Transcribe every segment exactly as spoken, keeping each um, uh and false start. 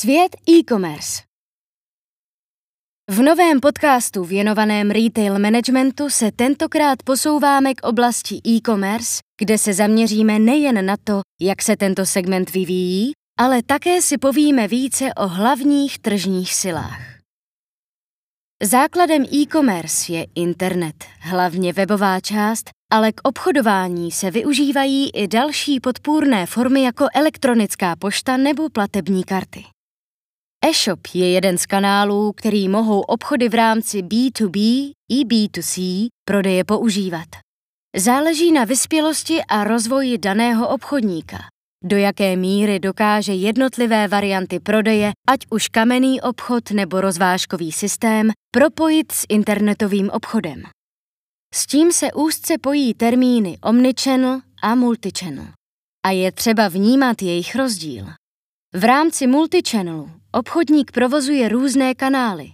Svět e-commerce. V novém podcastu věnovaném retail managementu se tentokrát posouváme k oblasti e-commerce, kde se zaměříme nejen na to, jak se tento segment vyvíjí, ale také si povíme více o hlavních tržních silách. Základem e-commerce je internet, hlavně webová část, ale k obchodování se využívají i další podpůrné formy jako elektronická pošta nebo platební karty. E-shop je jeden z kanálů, který mohou obchody v rámci bé dvě bé i bé dvě cé prodeje používat. Záleží na vyspělosti a rozvoji daného obchodníka, do jaké míry dokáže jednotlivé varianty prodeje, ať už kamenný obchod nebo rozvážkový systém, propojit s internetovým obchodem. S tím se úzce pojí termíny omnichannel a multichannel a je třeba vnímat jejich rozdíl. V rámci multichannelu obchodník provozuje různé kanály,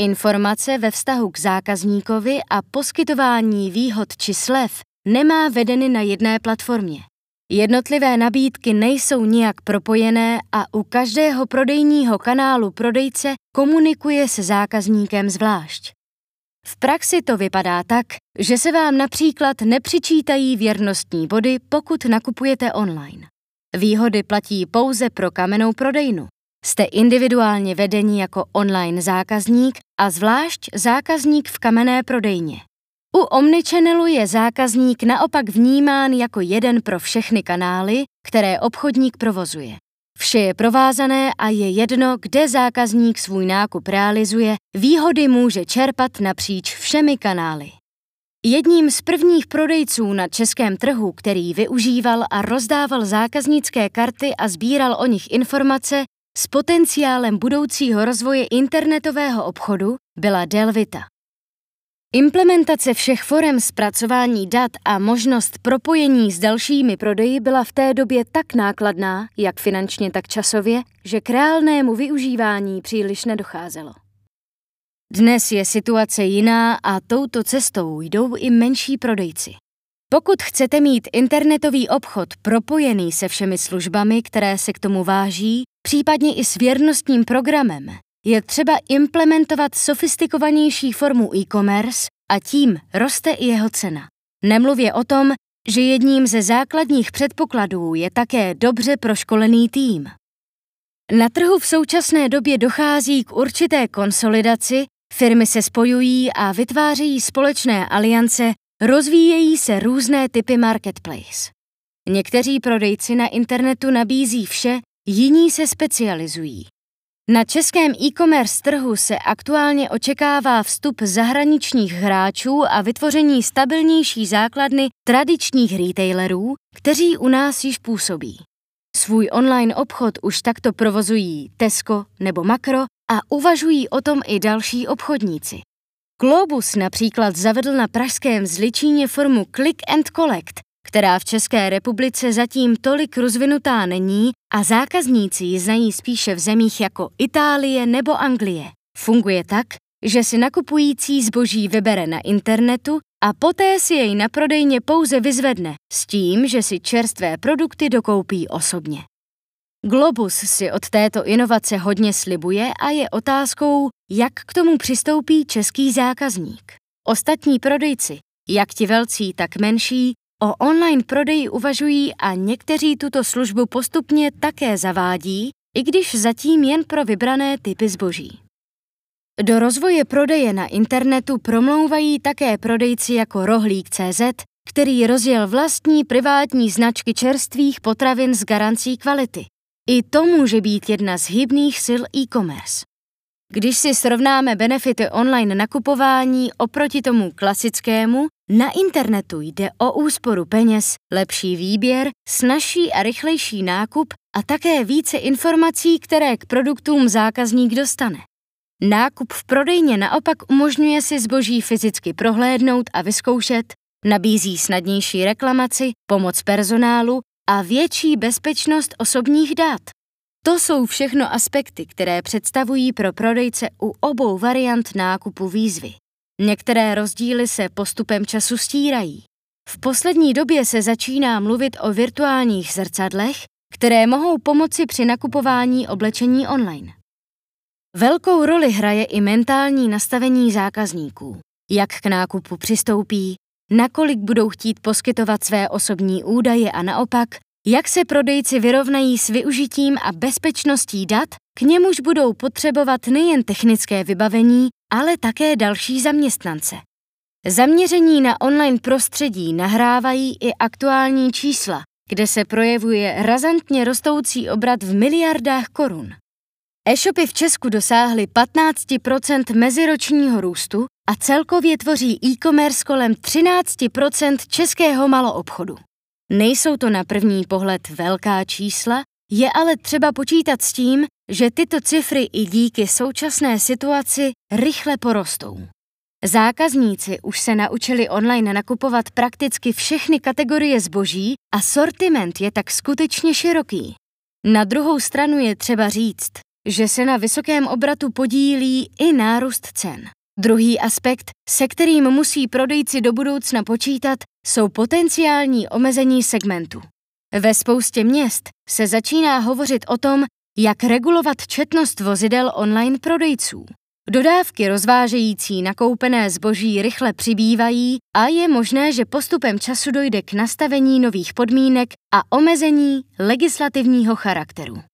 informace ve vztahu k zákazníkovi a poskytování výhod či slev nemá vedeny na jedné platformě. Jednotlivé nabídky nejsou nijak propojené a u každého prodejního kanálu prodejce komunikuje se zákazníkem zvlášť. V praxi to vypadá tak, že se vám například nepřičítají věrnostní body, pokud nakupujete online. Výhody platí pouze pro kamennou prodejnu. Jste individuálně vedeni jako online zákazník a zvlášť zákazník v kamenné prodejně. U omnichannelu je zákazník naopak vnímán jako jeden pro všechny kanály, které obchodník provozuje. Vše je provázané a je jedno, kde zákazník svůj nákup realizuje, výhody může čerpat napříč všemi kanály. Jedním z prvních prodejců na českém trhu, který využíval a rozdával zákaznické karty a sbíral o nich informace s potenciálem budoucího rozvoje internetového obchodu, byla Delvita. Implementace všech forem zpracování dat a možnost propojení s dalšími prodeji byla v té době tak nákladná, jak finančně, tak časově, že k reálnému využívání příliš nedocházelo. Dnes je situace jiná a touto cestou jdou i menší prodejci. Pokud chcete mít internetový obchod propojený se všemi službami, které se k tomu váží, případně i s věrnostním programem, je třeba implementovat sofistikovanější formu e-commerce a tím roste i jeho cena. Nemluvě o tom, že jedním ze základních předpokladů je také dobře proškolený tým. Na trhu v současné době dochází k určité konsolidaci, firmy se spojují a vytvářejí společné aliance, rozvíjejí se různé typy marketplace. Někteří prodejci na internetu nabízí vše, jiní se specializují. Na českém e-commerce trhu se aktuálně očekává vstup zahraničních hráčů a vytvoření stabilnější základny tradičních retailerů, kteří u nás již působí. Svůj online obchod už takto provozují Tesco nebo Makro a uvažují o tom i další obchodníci. Globus například zavedl na pražském Zličíně formu click and collect, která v České republice zatím tolik rozvinutá není a zákazníci ji znají spíše v zemích jako Itálie nebo Anglie. Funguje tak, že si nakupující zboží vybere na internetu a poté si jej na prodejně pouze vyzvedne, s tím, že si čerstvé produkty dokoupí osobně. Globus si od této inovace hodně slibuje a je otázkou, jak k tomu přistoupí český zákazník. Ostatní prodejci, jak ti velcí, tak menší, o online prodeji uvažují a někteří tuto službu postupně také zavádí, i když zatím jen pro vybrané typy zboží. Do rozvoje prodeje na internetu promlouvají také prodejci jako Rohlík tečka cé zet, který rozjel vlastní privátní značky čerstvých potravin s garancí kvality. I to může být jedna z hybných sil e-commerce. Když si srovnáme benefity online nakupování oproti tomu klasickému, na internetu jde o úsporu peněz, lepší výběr, snazší a rychlejší nákup a také více informací, které k produktům zákazník dostane. Nákup v prodejně naopak umožňuje si zboží fyzicky prohlédnout a vyzkoušet, nabízí snadnější reklamaci, pomoc personálu a větší bezpečnost osobních dat. To jsou všechno aspekty, které představují pro prodejce u obou variant nákupu výzvy. Některé rozdíly se postupem času stírají. V poslední době se začíná mluvit o virtuálních zrcadlech, které mohou pomoci při nakupování oblečení online. Velkou roli hraje i mentální nastavení zákazníků, jak k nákupu přistoupí, nakolik budou chtít poskytovat své osobní údaje a naopak, jak se prodejci vyrovnají s využitím a bezpečností dat, k němuž budou potřebovat nejen technické vybavení, ale také další zaměstnance. Zaměření na online prostředí nahrávají i aktuální čísla, kde se projevuje razantně rostoucí obrat v miliardách korun. E-shopy v Česku dosáhly patnáct procent meziročního růstu a celkově tvoří e-commerce kolem třináct procent českého maloobchodu. Nejsou to na první pohled velká čísla, je ale třeba počítat s tím, že tyto cifry i díky současné situaci rychle porostou. Zákazníci už se naučili online nakupovat prakticky všechny kategorie zboží a sortiment je tak skutečně široký. Na druhou stranu je třeba říct, že se na vysokém obratu podílí i nárůst cen. Druhý aspekt, se kterým musí prodejci do budoucna počítat, jsou potenciální omezení segmentu. Ve spoustě měst se začíná hovořit o tom, jak regulovat četnost vozidel online prodejců. Dodávky rozvážející nakoupené zboží rychle přibývají a je možné, že postupem času dojde k nastavení nových podmínek a omezení legislativního charakteru.